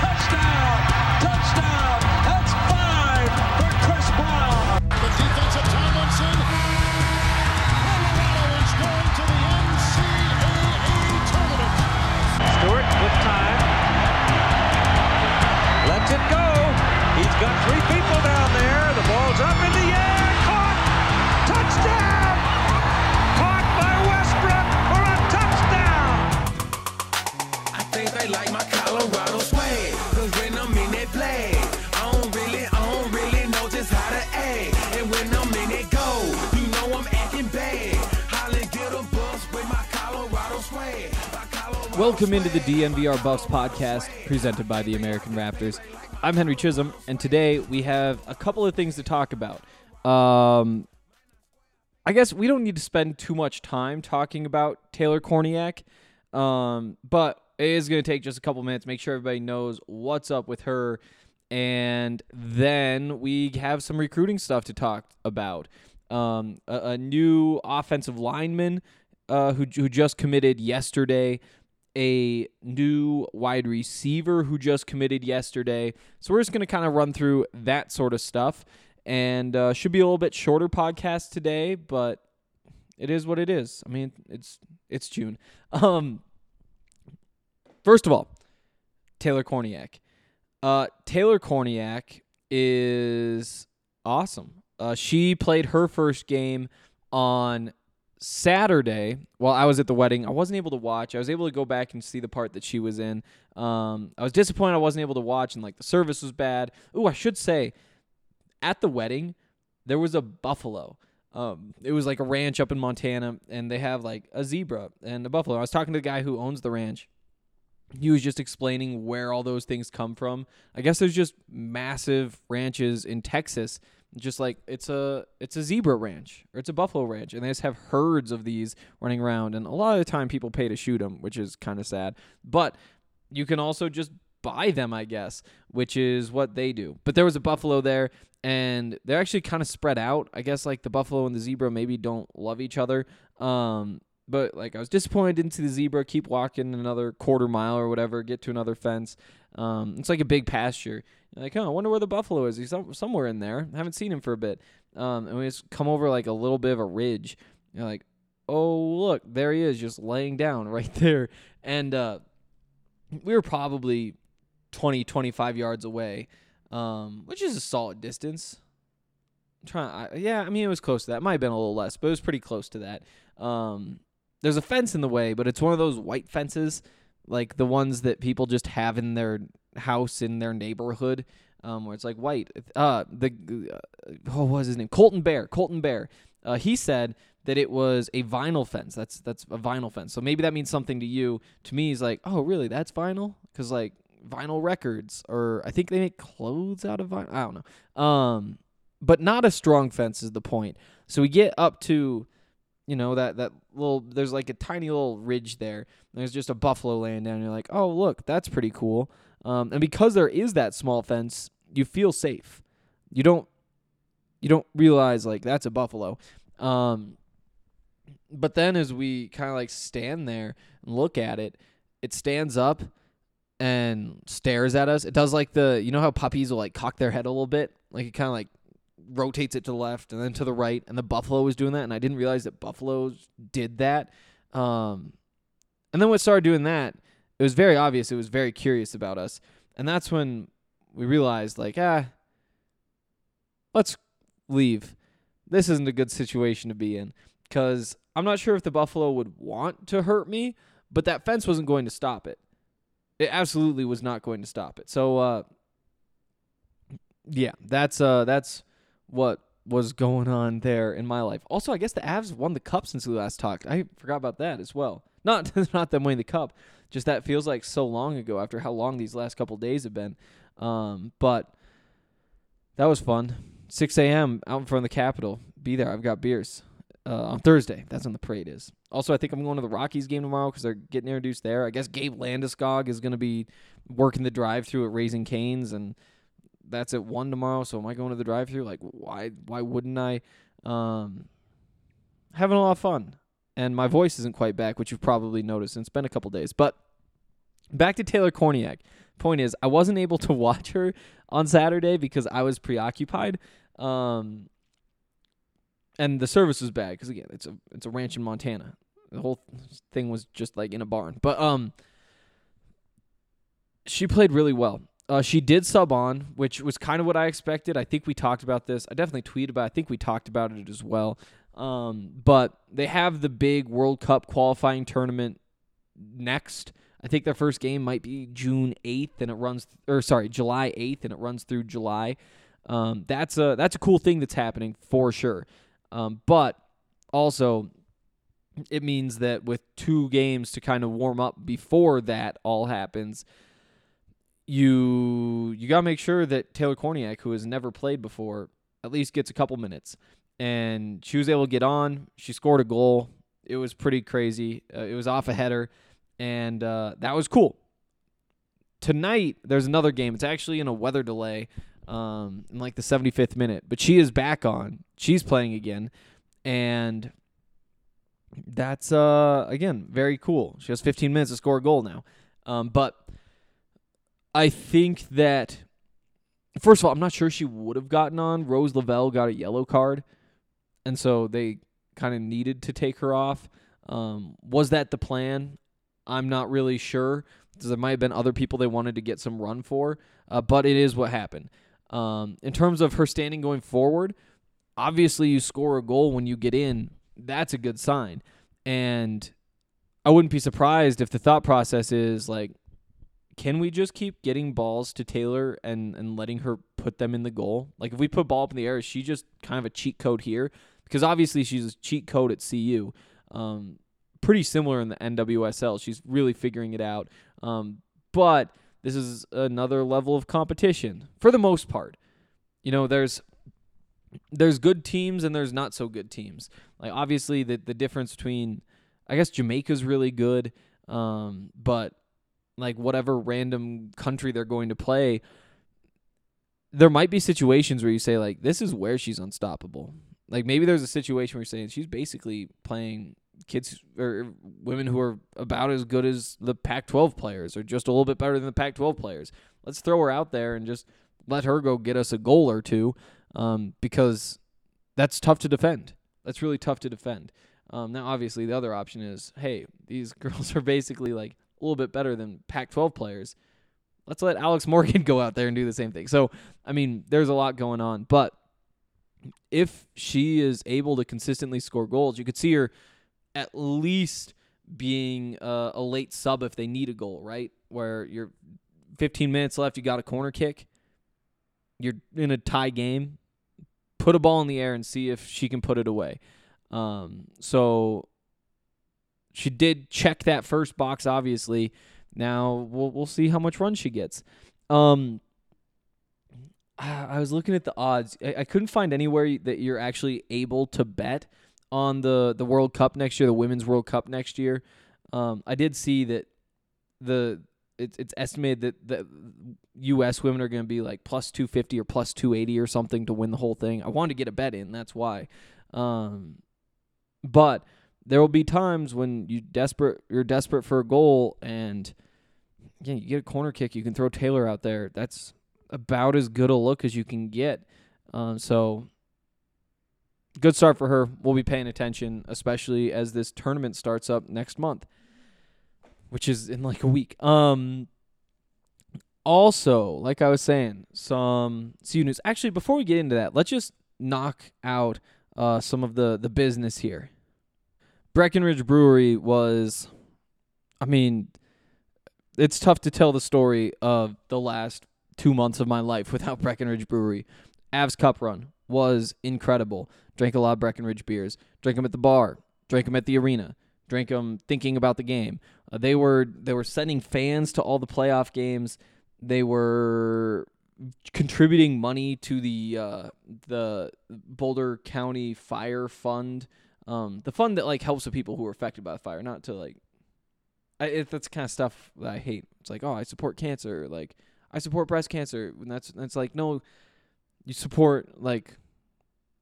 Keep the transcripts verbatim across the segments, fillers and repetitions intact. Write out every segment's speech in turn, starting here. Touchdown. Touchdown. That's five for Chris Brown. The defense of Tomlinson. Colorado is going to the N C double A tournament. Stewart with time, lets it go, he's got three people down there, the ball's up in the air, caught, touchdown, caught by Westbrook for a touchdown. I think they like my Colorado swag, cause when I'm in that play, I don't really, I don't really know just how to act, and when I'm in it go, you know I'm acting bad, holla get them bumps with my Colorado swag. Welcome into the D M V R Buffs Podcast, presented by the American Raptors. I'm Henry Chisholm, and today we have a couple of things to talk about. Um, I guess we don't need to spend too much time talking about Taylor Kornieck, um, but it is going to take just a couple minutes, make sure everybody knows what's up with her, and then we have some recruiting stuff to talk about. Um, a, a new offensive lineman uh, who, who just committed yesterday, a new wide receiver who just committed yesterday. So we're just going to kind of run through that sort of stuff. And uh, should be a little bit shorter podcast today, but it is what it is. I mean, it's it's June. Um, first of all, Taylor Kornieck. Uh, Taylor Kornieck is awesome. Uh, she played her first game on Saturday, while I was at the wedding. I wasn't able to watch. I was able to go back and see the part that she was in. Um, I was disappointed I wasn't able to watch, and like the service was bad. Ooh, I should say, at the wedding, there was a buffalo. Um, it was like a ranch up in Montana, and they have like a zebra and a buffalo. I was talking to the guy who owns the ranch. He was just explaining where all those things come from. I guess there's just massive ranches in Texas. Just like it's a it's a zebra ranch or it's a buffalo ranch, and they just have herds of these running around, and a lot of the time people pay to shoot them, which is kind of sad. But you can also just buy them, I guess, which is what they do. But there was a buffalo there, and they're actually kind of spread out. I guess like the buffalo and the zebra maybe don't love each other. Um, but like I was disappointed, didn't see the zebra. Keep walking another quarter mile or whatever, get to another fence. Um, it's like a big pasture. Like, oh, I wonder where the buffalo is. He's somewhere in there. I haven't seen him for a bit. Um, and we just come over like a little bit of a ridge. You're like, oh, look, there he is just laying down right there. And uh, we were probably twenty, twenty-five yards away, um, which is a solid distance. I'm trying, I, yeah, I mean, it was close to that. It might have been a little less, but it was pretty close to that. Um, there's a fence in the way, but it's one of those white fences, like the ones that people just have in their house in their neighborhood, um, where it's like white. Uh, the uh, oh, what was his name? Colton Bear. Colton Bear. Uh, he said that it was a vinyl fence. That's that's a vinyl fence. So maybe that means something to you. To me, he's like, oh, really? That's vinyl? Because like vinyl records, or I think they make clothes out of vinyl. I don't know. Um, but not a strong fence is the point. So we get up to, you know, that, that little, there's like a tiny little ridge there. There's just a buffalo laying down. And you're like, oh, look, that's pretty cool. Um, and because there is that small fence, you feel safe. You don't, you don't realize like that's a buffalo. Um, but then as we kind of like stand there and look at it, it stands up and stares at us. It does like the, you know how puppies will like cock their head a little bit? Like it kind of like rotates it to the left and then to the right, and the buffalo was doing that, and I didn't realize that buffaloes did that. Um, and then when it started doing that, it was very obvious. It was very curious about us, and that's when we realized, like, ah, let's leave. This isn't a good situation to be in, because I'm not sure if the buffalo would want to hurt me, But that fence wasn't going to stop it. It absolutely was not going to stop it. So, uh, yeah, that's uh, that's what was going on there in my life. Also, I guess the Avs won the Cup since we last talked. I forgot about that as well. Not not them winning the Cup. Just that feels like so long ago after how long these last couple days have been. Um, but that was fun. six a.m. out in front of the Capitol. Be there. I've got beers. Uh, on Thursday. That's when the parade is. Also, I think I'm going to the Rockies game tomorrow because they're getting introduced there. I guess Gabe Landeskog is going to be working the drive-thru at Raising Cane's, and that's at one tomorrow, so am I going to the drive-thru? Like, why Why wouldn't I? Um, having a lot of fun, and my voice isn't quite back, which you've probably noticed, and it's been a couple days. But back to Taylor Kornieck. Point is, I wasn't able to watch her on Saturday because I was preoccupied. Um... And the service was bad because, again, it's a it's a ranch in Montana. The whole thing was just, like, in a barn. But um, she played really well. Uh, she did sub on, which was kind of what I expected. I think we talked about this. I definitely tweeted about it. I think we talked about it as well. Um, but they have the big World Cup qualifying tournament next. I think their first game might be June eighth, and it runs th- – or, sorry, July eighth, and it runs through July. Um, that's a that's a cool thing that's happening for sure. Um, but also, it means that with two games to kind of warm up before that all happens, you you got to make sure that Taylor Kornieck, who has never played before, at least gets a couple minutes. And she was able to get on. She scored a goal. It was pretty crazy. Uh, it was off a header, and uh, that was cool. Tonight, there's another game. It's actually in a weather delay. Um, in like the seventy-fifth minute, but she is back on. She's playing again, and that's uh again very cool. She has fifteen minutes to score a goal now. Um, but I think that first of all, I'm not sure she would have gotten on. Rose Lavelle got a yellow card, and so they kind of needed to take her off. Um, was that the plan? I'm not really sure because there might have been other people they wanted to get some run for, uh, but it is what happened. Um, in terms of her standing going forward, obviously you score a goal when you get in. That's a good sign. And I wouldn't be surprised if the thought process is like, can we just keep getting balls to Taylor and, and letting her put them in the goal? Like if we put ball up in the air, is she just kind of a cheat code here? Because obviously she's a cheat code at C U. Um, pretty similar in the N W S L. She's really figuring it out. Um, but this is another level of competition for the most part. You know, there's there's good teams and there's not so good teams. Like obviously the the difference between, I guess Jamaica's really good, um, but like whatever random country they're going to play, there might be situations where you say like this is where she's unstoppable. Like maybe there's a situation where you're saying she's basically playing kids or women who are about as good as the Pac twelve players or just a little bit better than the Pac twelve players. Let's throw her out there and just let her go get us a goal or two um, because that's tough to defend. That's really tough to defend. Um, now, obviously, the other option is, hey, these girls are basically like a little bit better than Pac twelve players. Let's let Alex Morgan go out there and do the same thing. So, I mean, there's a lot going on. But if she is able to consistently score goals, you could see her at least being uh, a late sub if they need a goal, right? Where you're fifteen minutes left, you got a corner kick, you're in a tie game, put a ball in the air and see if she can put it away. Um, so she did check that first box, obviously. Now we'll we'll see how much run she gets. Um, I, I was looking at the odds. I, I couldn't find anywhere that you're actually able to bet on the, the World Cup next year, the Women's World Cup next year. Um, I did see that the it's it's estimated that the U S women are going to be like plus two fifty or plus two eighty or something to win the whole thing. I wanted to get a bet in, that's why. Um, but there will be times when you desperate you're desperate for a goal, and again, you get a corner kick, you can throw Taylor out there. That's about as good a look as you can get. Um, so good start for her. We'll be paying attention, especially as this tournament starts up next month, which is in like a week. Um, also, like I was saying, some C U news. Actually, before we get into that, let's just knock out uh, some of the, the business here. Breckenridge Brewery was I mean, it's tough to tell the story of the last two months of my life without Breckenridge Brewery. Avs Cup Run was incredible. Drank a lot of Breckenridge beers. Drank them at the bar. Drank them at the arena. Drank them thinking about the game. Uh, they were they were sending fans to all the playoff games. They were contributing money to the uh, the Boulder County Fire Fund, um, the fund that like helps the people who are affected by the fire, not to like. I, it, that's the kind of stuff that I hate. It's like, oh, I support cancer, like I support breast cancer, and that's that's like no, you support like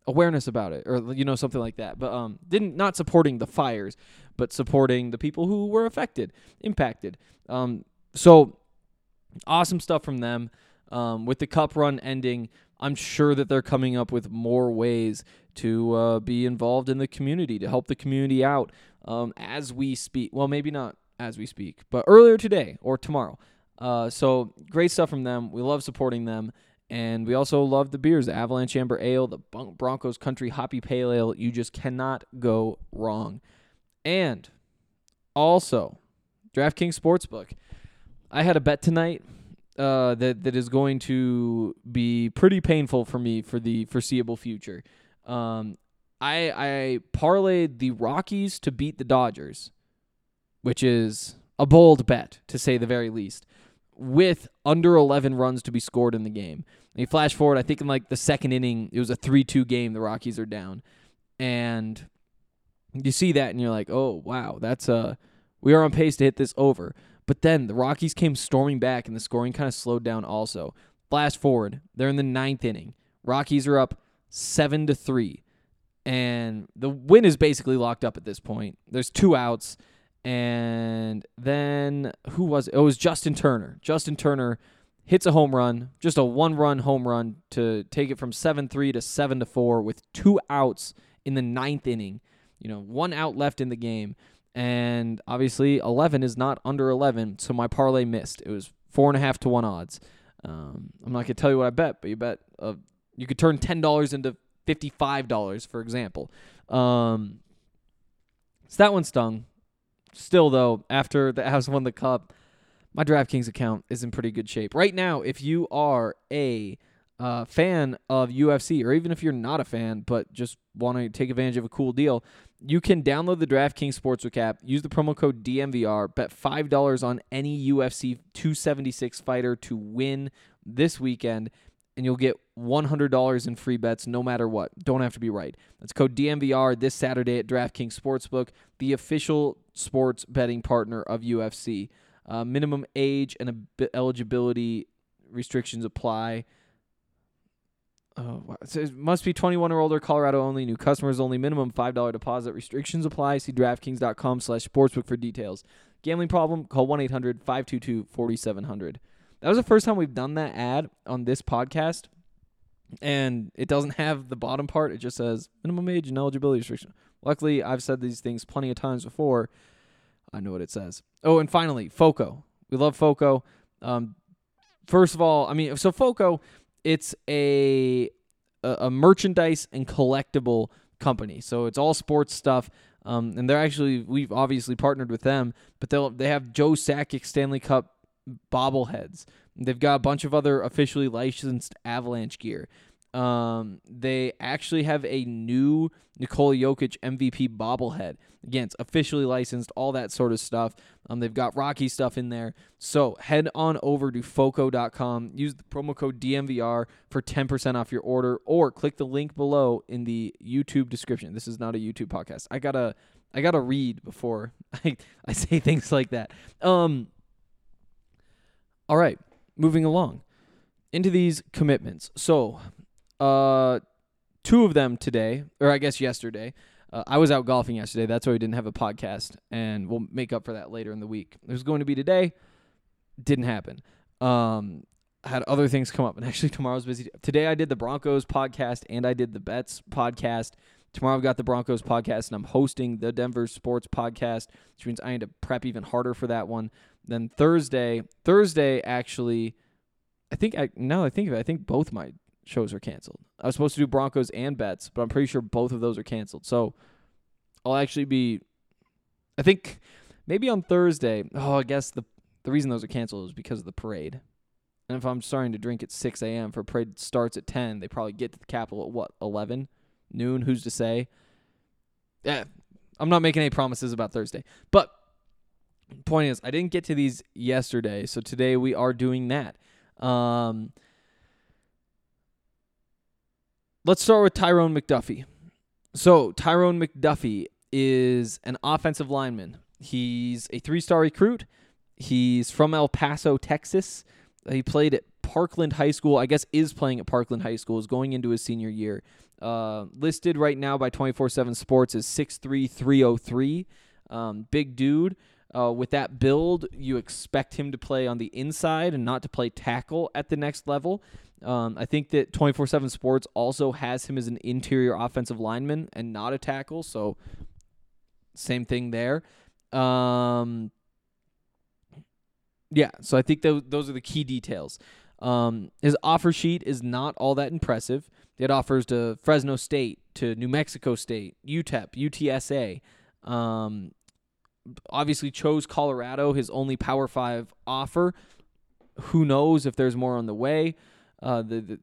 awareness about it, or you know something like that. But um, didn't not supporting the fires, but supporting the people who were affected, impacted. Um, so awesome stuff from them. Um, with the cup run ending, I'm sure that they're coming up with more ways to uh, be involved in the community, to help the community out um, as we speak. Well, maybe not as we speak, but earlier today or tomorrow. Uh, so great stuff from them. We love supporting them. And we also love the beers, the Avalanche Amber Ale, the Broncos Country Hoppy Pale Ale. You just cannot go wrong. And also, DraftKings Sportsbook. I had a bet tonight. Uh, that that is going to be pretty painful for me for the foreseeable future. Um, I I parlayed the Rockies to beat the Dodgers, which is a bold bet to say the very least, with under eleven runs to be scored in the game. And you flash forward, I think in like the second inning, it was a three two game. The Rockies are down, and you see that, and you're like, oh wow, that's a we are on pace to hit this over. But then the Rockies came storming back, and the scoring kind of slowed down also. Blast forward. They're in the ninth inning. Rockies are up seven to three. And the win is basically locked up at this point. There's two outs. And then who was it? It was Justin Turner. Justin Turner hits a home run, just a one-run home run to take it from seven three to seven to four with two outs in the ninth inning. You know, one out left in the game. And obviously, eleven is not under eleven, so my parlay missed. It was four and a half to one odds. Um, I'm not gonna tell you what I bet, but you bet uh, you could turn ten dollars into fifty-five dollars, for example. Um, so that one stung. Still, though, after the Avs won the cup, my DraftKings account is in pretty good shape right now. If you are a uh, fan of U F C, or even if you're not a fan but just want to take advantage of a cool deal, you can download the DraftKings Sportsbook app, use the promo code D M V R, bet five dollars on any U F C two seventy-six fighter to win this weekend, and you'll get one hundred dollars in free bets no matter what. Don't have to be right. That's code D M V R this Saturday at DraftKings Sportsbook, the official sports betting partner of U F C. Uh, minimum age and ab- eligibility restrictions apply. Oh, wow. So it must be twenty-one or older, Colorado only, new customers only, minimum five dollars deposit. Restrictions apply. See DraftKings.com slash sportsbook for details. Gambling problem? Call one eight hundred five two two four seven zero zero. That was the first time we've done that ad on this podcast, and it doesn't have the bottom part. It just says minimum age and eligibility restriction. Luckily, I've said these things plenty of times before. I know what it says. Oh, and finally, FOCO. We love FOCO. Um, first of all, I mean, so FOCO... It's a a merchandise and collectible company, so it's all sports stuff, um, and they're actually we've obviously partnered with them. But they they have Joe Sakic Stanley Cup bobbleheads. They've got a bunch of other officially licensed Avalanche gear. Um, they actually have a new Nikola Jokic M V P bobblehead. Again, it's officially licensed, all that sort of stuff. Um, they've got Rocky stuff in there. So head on over to foco dot com, use the promo code D M V R for ten percent off your order, or click the link below in the YouTube description. This is not a YouTube podcast. I gotta, I gotta read before I, I say things like that. Um, all right, moving along into these commitments. So, Uh, two of them today, or I guess yesterday. Uh, I was out golfing yesterday. That's why we didn't have a podcast, and we'll make up for that later in the week. There's going to be today. Didn't happen. Um, I had other things come up, and actually tomorrow's busy. Today I did the Broncos podcast, and I did the Bets podcast. Tomorrow I've got the Broncos podcast, and I'm hosting the Denver Sports podcast, which means I need to prep even harder for that one. Then Thursday, Thursday actually, I think I, now I think of it, I think both my shows are canceled. I was supposed to do Broncos and Bets, but I'm pretty sure both of those are canceled. So I'll actually be, I think Maybe on Thursday. Oh, I guess the the reason those are canceled is because of the parade. And if I'm starting to drink at six a.m. for a parade that starts at ten, they probably get to the Capitol at, what, eleven? Noon? Who's to say? Eh, I'm not making any promises about Thursday. But point is, I didn't get to these yesterday, so today we are doing that. Um, let's start with Tyrone McDuffie. So Tyrone McDuffie is an offensive lineman. He's a three-star recruit. He's from El Paso, Texas. He played at Parkland High School, I guess is playing at Parkland High School, is going into his senior year. Uh, listed right now by twenty-four seven Sports is six three, three oh three. Um, big dude. Uh, with that build, you expect him to play on the inside and not to play tackle at the next level. Um, I think that twenty-four seven Sports also has him as an interior offensive lineman and not a tackle, so same thing there. Um, yeah, so I think th- those are the key details. Um, his offer sheet is not all that impressive. He had offers to Fresno State, to New Mexico State, U T E P, U T S A, um... obviously chose Colorado, his only Power Five offer. Who knows if there's more on the way? Uh, the, the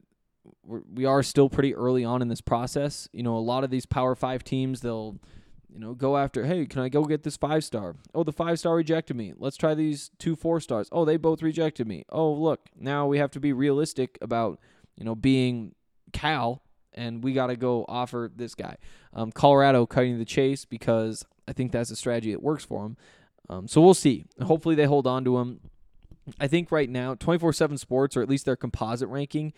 we are still pretty early on in this process. You know, a lot of these Power Five teams, they'll you know go after. Hey, can I go get this five star? Oh, the five star rejected me. Let's try these two four stars. Oh, they both rejected me. Oh, look, now we have to be realistic about you know being Cal, and we got to go offer this guy. Um, Colorado cutting the chase because I think that's a strategy that works for him. Um, so we'll see. Hopefully they hold on to him. I think right now, twenty-four seven Sports, or at least their composite ranking,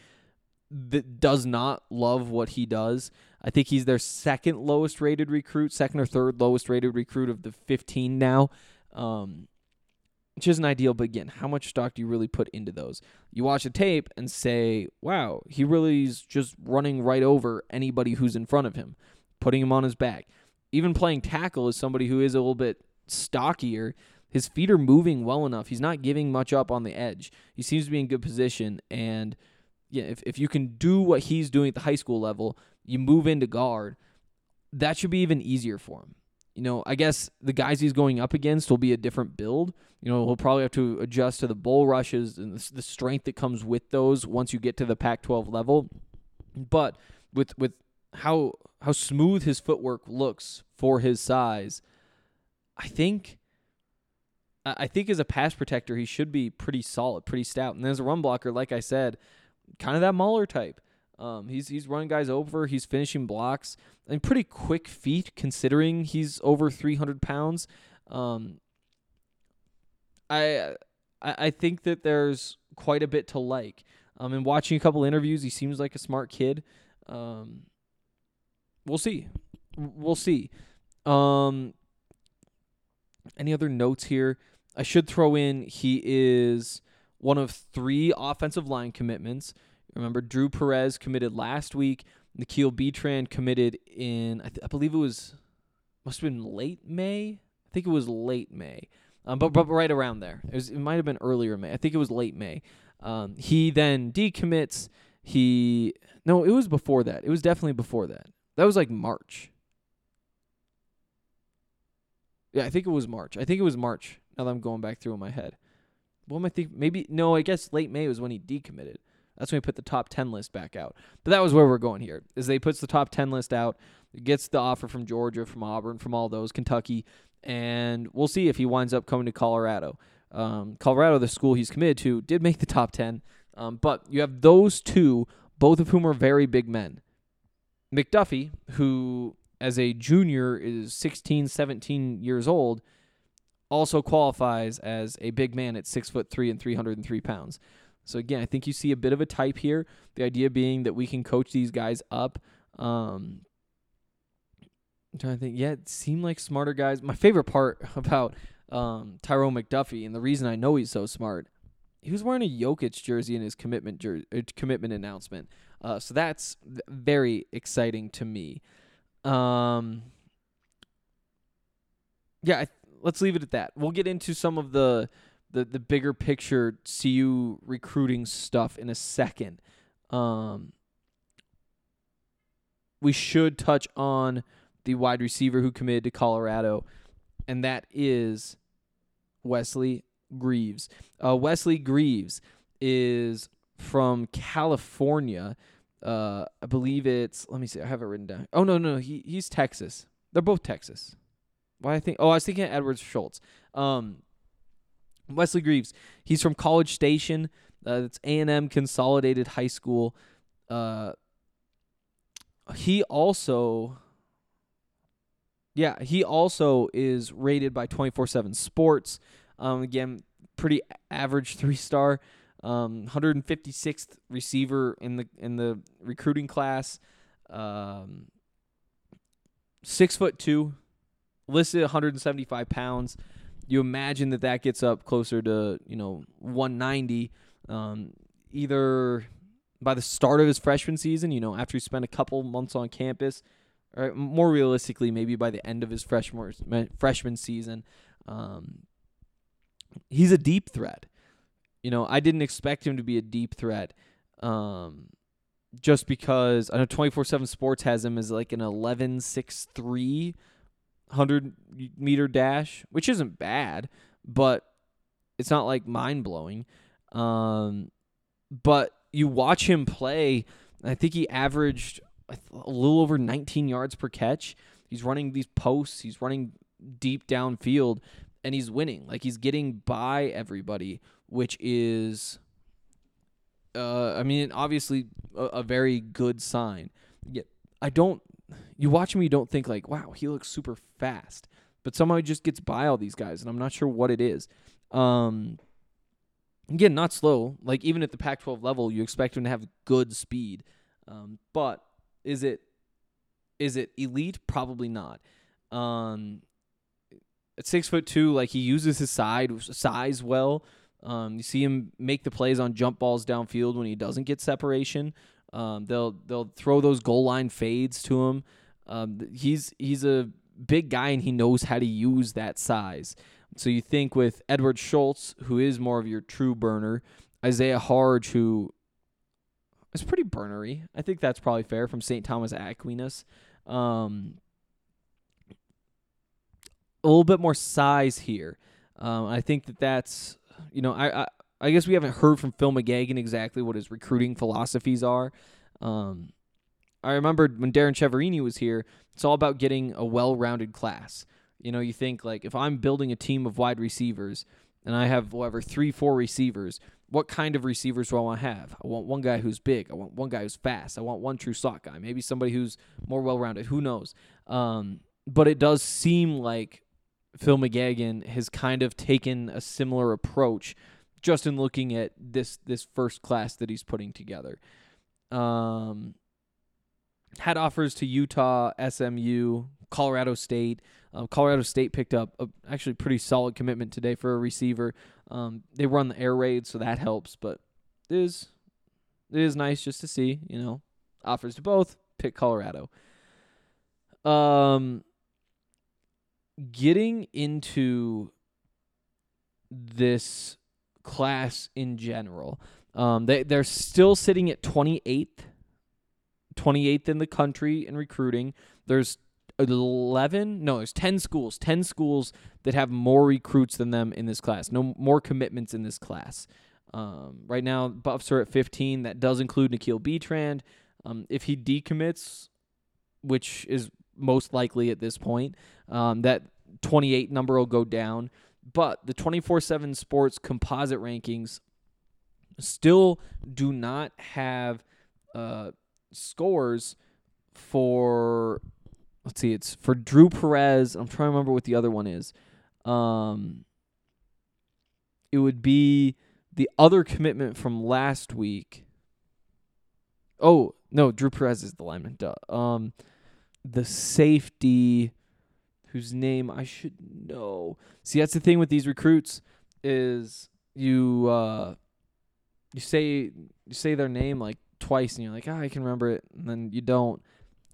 that does not love what he does. I think he's their second lowest rated recruit, second or third lowest rated recruit of the fifteen now, um, which isn't ideal. But again, how much stock do you really put into those? You watch a tape and say, wow, he really is just running right over anybody who's in front of him, putting him on his back. Even playing tackle is somebody who is a little bit stockier. His feet are moving well enough. He's not giving much up on the edge. He seems to be in good position. And yeah, if, if you can do what he's doing at the high school level, you move into guard, that should be even easier for him. You know, I guess the guys he's going up against will be a different build. You know, he'll probably have to adjust to the bull rushes and the, the strength that comes with those once you get to the Pac twelve level. But with with how... how smooth his footwork looks for his size, I think I think as a pass protector, he should be pretty solid, pretty stout. And as a run blocker, like I said, kind of that Mauler type. Um, he's he's running guys over. He's finishing blocks. I mean, pretty quick feet considering he's over three hundred pounds. Um, I, I I think that there's quite a bit to like. Um, and watching a couple interviews, he seems like a smart kid. Um We'll see. We'll see. Um, any other notes here? I should throw in he is one of three offensive line commitments. Remember, Drew Perez committed last week. Nikhil B. Tran committed in, I, th- I believe it was, must have been late May? I think it was late May. Um, but, but right around there. It, was, it might have been earlier May. I think it was late May. Um, he then decommits. He, no, it was before that. It was definitely before that. That was like March. Yeah, I think it was March. I think it was March. Now that I'm going back through in my head. What am I thinking? Maybe, no, I guess late May was when he decommitted. That's when he put the top ten list back out. But that was where we're going here, is that he puts the top ten list out, gets the offer from Georgia, from Auburn, from all those, Kentucky, and we'll see if he winds up coming to Colorado. Um, Colorado, the school he's committed to, did make the top ten. Um, but you have those two, both of whom are very big men. McDuffie, who as a junior is sixteen, seventeen years old, also qualifies as a big man at six foot three and three hundred three pounds. So again, I think you see a bit of a type here. The idea being that we can coach these guys up. Um, I'm trying to think. Yeah, it seemed like smarter guys. My favorite part about um, Tyrone McDuffie, and the reason I know he's so smart, he was wearing a Jokic jersey in his commitment jer- commitment announcement. Uh, so that's very exciting to me. Um, yeah, I, let's leave it at that. We'll get into some of the, the, the bigger picture C U recruiting stuff in a second. Um, we should touch on the wide receiver who committed to Colorado, and that is Wesley Greaves. Uh, Wesley Greaves is from California. Uh, I believe it's, let me see, I have it written down. Oh, no, no, he he's Texas. They're both Texas. Why I think, oh, I was thinking of Edward Schultz. Um, Wesley Greaves, he's from College Station. Uh, it's A and M Consolidated High School. Uh, he also, yeah, he also is rated by twenty-four seven Sports. Um, again, pretty average three-star, um, one hundred fifty-sixth receiver in the in the recruiting class. Um, six foot two, listed one hundred seventy-five pounds. You imagine that that gets up closer to, you know, one ninety. Um, either by the start of his freshman season, you know, after he spent a couple months on campus, or more realistically, maybe by the end of his freshman freshman season. Um, he's a deep threat. You know, I didn't expect him to be a deep threat, um, just because I know twenty-four seven Sports has him as like an eleven six three one hundred meter dash, which isn't bad, but it's not like mind blowing. Um, but you watch him play. I think he averaged a little over nineteen yards per catch. He's running these posts. He's running deep downfield, and he's winning. Like, he's getting by everybody, which is, uh, I mean, obviously a, a very good sign. Yet I don't. You watch him, you don't think like, wow, he looks super fast, but somehow he just gets by all these guys, and I'm not sure what it is. Um. Again, not slow. Like, even at the Pac twelve level, you expect him to have good speed. Um, but is it is it elite? Probably not. Um, at six foot two, like, he uses his side size well. Um, you see him make the plays on jump balls downfield when he doesn't get separation. Um, they'll they'll throw those goal line fades to him. Um, he's he's a big guy, and he knows how to use that size. So you think with Edward Schultz, who is more of your true burner, Isaiah Harge, who is pretty burnery. I think that's probably fair, from Saint Thomas Aquinas. Um, a little bit more size here. Um, I think that that's, you know, I, I I guess we haven't heard from Phil McGeoghan exactly what his recruiting philosophies are. Um, I remember when Darren Cheverini was here, it's all about getting a well-rounded class. You know, you think, like, if I'm building a team of wide receivers and I have, whatever, three, four receivers, what kind of receivers do I want to have? I want one guy who's big. I want one guy who's fast. I want one true slot guy. Maybe somebody who's more well-rounded. Who knows? Um, but it does seem like Phil McGeoghan has kind of taken a similar approach just in looking at this this first class that he's putting together. Um, had offers to Utah, S M U, Colorado State. Um, Colorado State picked up a actually pretty solid commitment today for a receiver. Um, they were on the air raid, so that helps. But it is it is nice just to see, you know, offers to both. Pick Colorado. Um, getting into this class in general, um, they they're still sitting at twenty-eighth, twenty-eighth in the country in recruiting. There's eleven, no, there's ten schools, ten schools that have more recruits than them in this class, no more commitments in this class. Um, right now, Buffs are at fifteen. That does include Nikhil B. Tran. Um, if he decommits, which is most likely at this point, um, that twenty-eight number will go down. But the twenty-four seven Sports composite rankings still do not have uh, scores for... Let's see, it's for Drew Perez. I'm trying to remember what the other one is. Um, it would be the other commitment from last week. Oh, no, Drew Perez is the lineman. Duh. Um, the safety, whose name I should know. See, that's the thing with these recruits is you uh, you say you say their name like twice, and you're like, ah, I can remember it, and then you don't,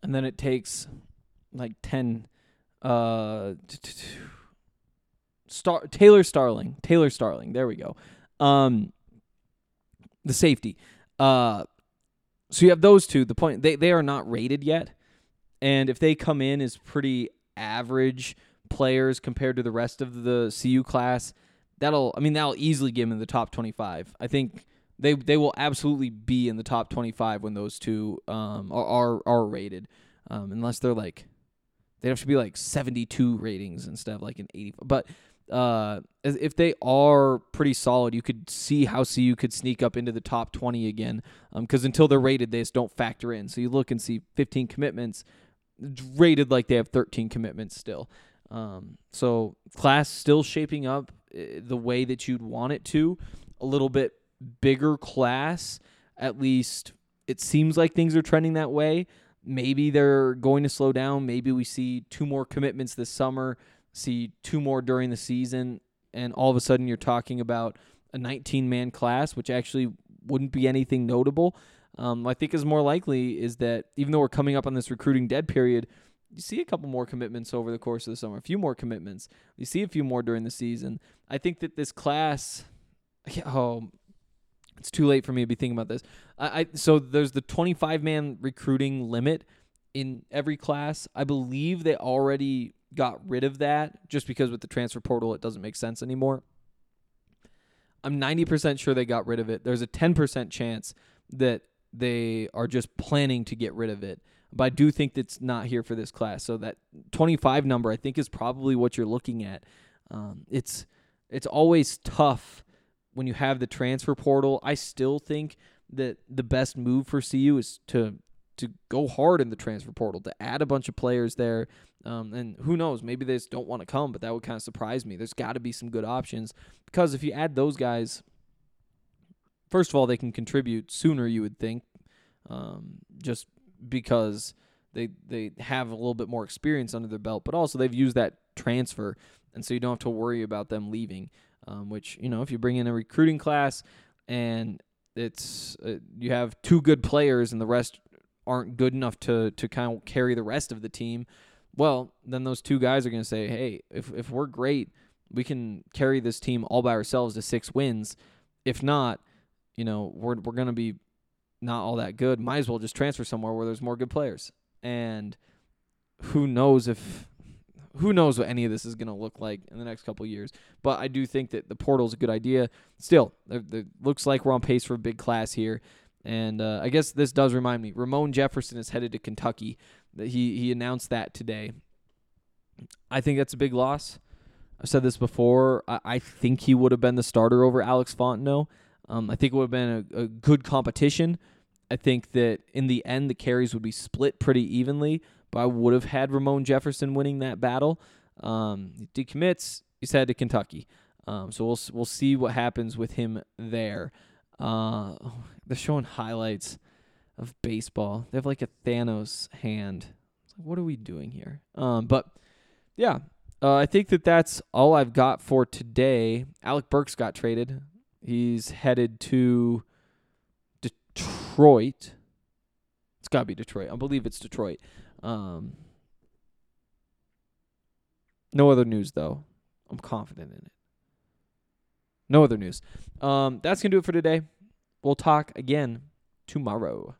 and then it takes... like ten, uh, t- t- t- Star Taylor Starling, Taylor Starling. There we go. Um, the safety. Uh, so you have those two. The point they they are not rated yet, and if they come in as pretty average players compared to the rest of the C U class, that'll I mean that'll easily get them in the top twenty-five. I think they they will absolutely be in the top twenty-five when those two um are are, are rated, um, unless they're like they have to be like seventy-two ratings instead of like an eighty. But uh, if they are pretty solid, you could see how C U could sneak up into the top twenty again. Um, because until they're rated, they just don't factor in. So you look and see fifteen commitments rated like they have thirteen commitments still. Um, so class still shaping up the way that you'd want it to. A little bit bigger class, at least it seems like things are trending that way. Maybe they're going to slow down. Maybe we see two more commitments this summer, see two more during the season, and all of a sudden you're talking about a nineteen-man class, which actually wouldn't be anything notable. Um, I think is more likely is that even though we're coming up on this recruiting dead period, you see a couple more commitments over the course of the summer, a few more commitments. You see a few more during the season. I think that this class, oh, it's too late for me to be thinking about this. I, I so there's the twenty-five man recruiting limit in every class. I believe they already got rid of that just because with the transfer portal, it doesn't make sense anymore. I'm ninety percent sure they got rid of it. There's a ten percent chance that they are just planning to get rid of it. But I do think that's not here for this class. So that twenty-five number, I think, is probably what you're looking at. Um, it's it's always tough when you have the transfer portal. I still think that the best move for C U is to to go hard in the transfer portal, to add a bunch of players there. Um, and who knows, maybe they just don't want to come, but that would kind of surprise me. There's got to be some good options because if you add those guys, first of all, they can contribute sooner, you would think, um, just because they they have a little bit more experience under their belt, but also they've used that transfer, and so you don't have to worry about them leaving, um, which, you know, if you bring in a recruiting class and it's uh, you have two good players and the rest aren't good enough to to kind of carry the rest of the team, well, then those two guys are going to say, hey, if if we're great, we can carry this team all by ourselves to six wins. If not, you know, we're we're going to be not all that good. Might as well just transfer somewhere where there's more good players. And who knows if who knows what any of this is going to look like in the next couple of years. But I do think that the portal is a good idea. Still, it looks like we're on pace for a big class here. And uh, I guess this does remind me, Ramon Jefferson is headed to Kentucky. He he announced that today. I think that's a big loss. I've said this before. I, I think he would have been the starter over Alex Fontenot. Um, I think it would have been a, a good competition. I think that in the end, the carries would be split pretty evenly, but I would have had Ramon Jefferson winning that battle. Um, he decommits. He's headed to Kentucky. Um, so we'll we'll see what happens with him there. Uh, they're showing highlights of baseball. They have like a Thanos hand. What are we doing here? Um, but yeah, uh, I think that that's all I've got for today. Alec Burks got traded. He's headed to Detroit. It's got to be Detroit. I believe it's Detroit. Um, no other news, though. I'm confident in it. No other news. Um, that's going to do it for today. We'll talk again tomorrow.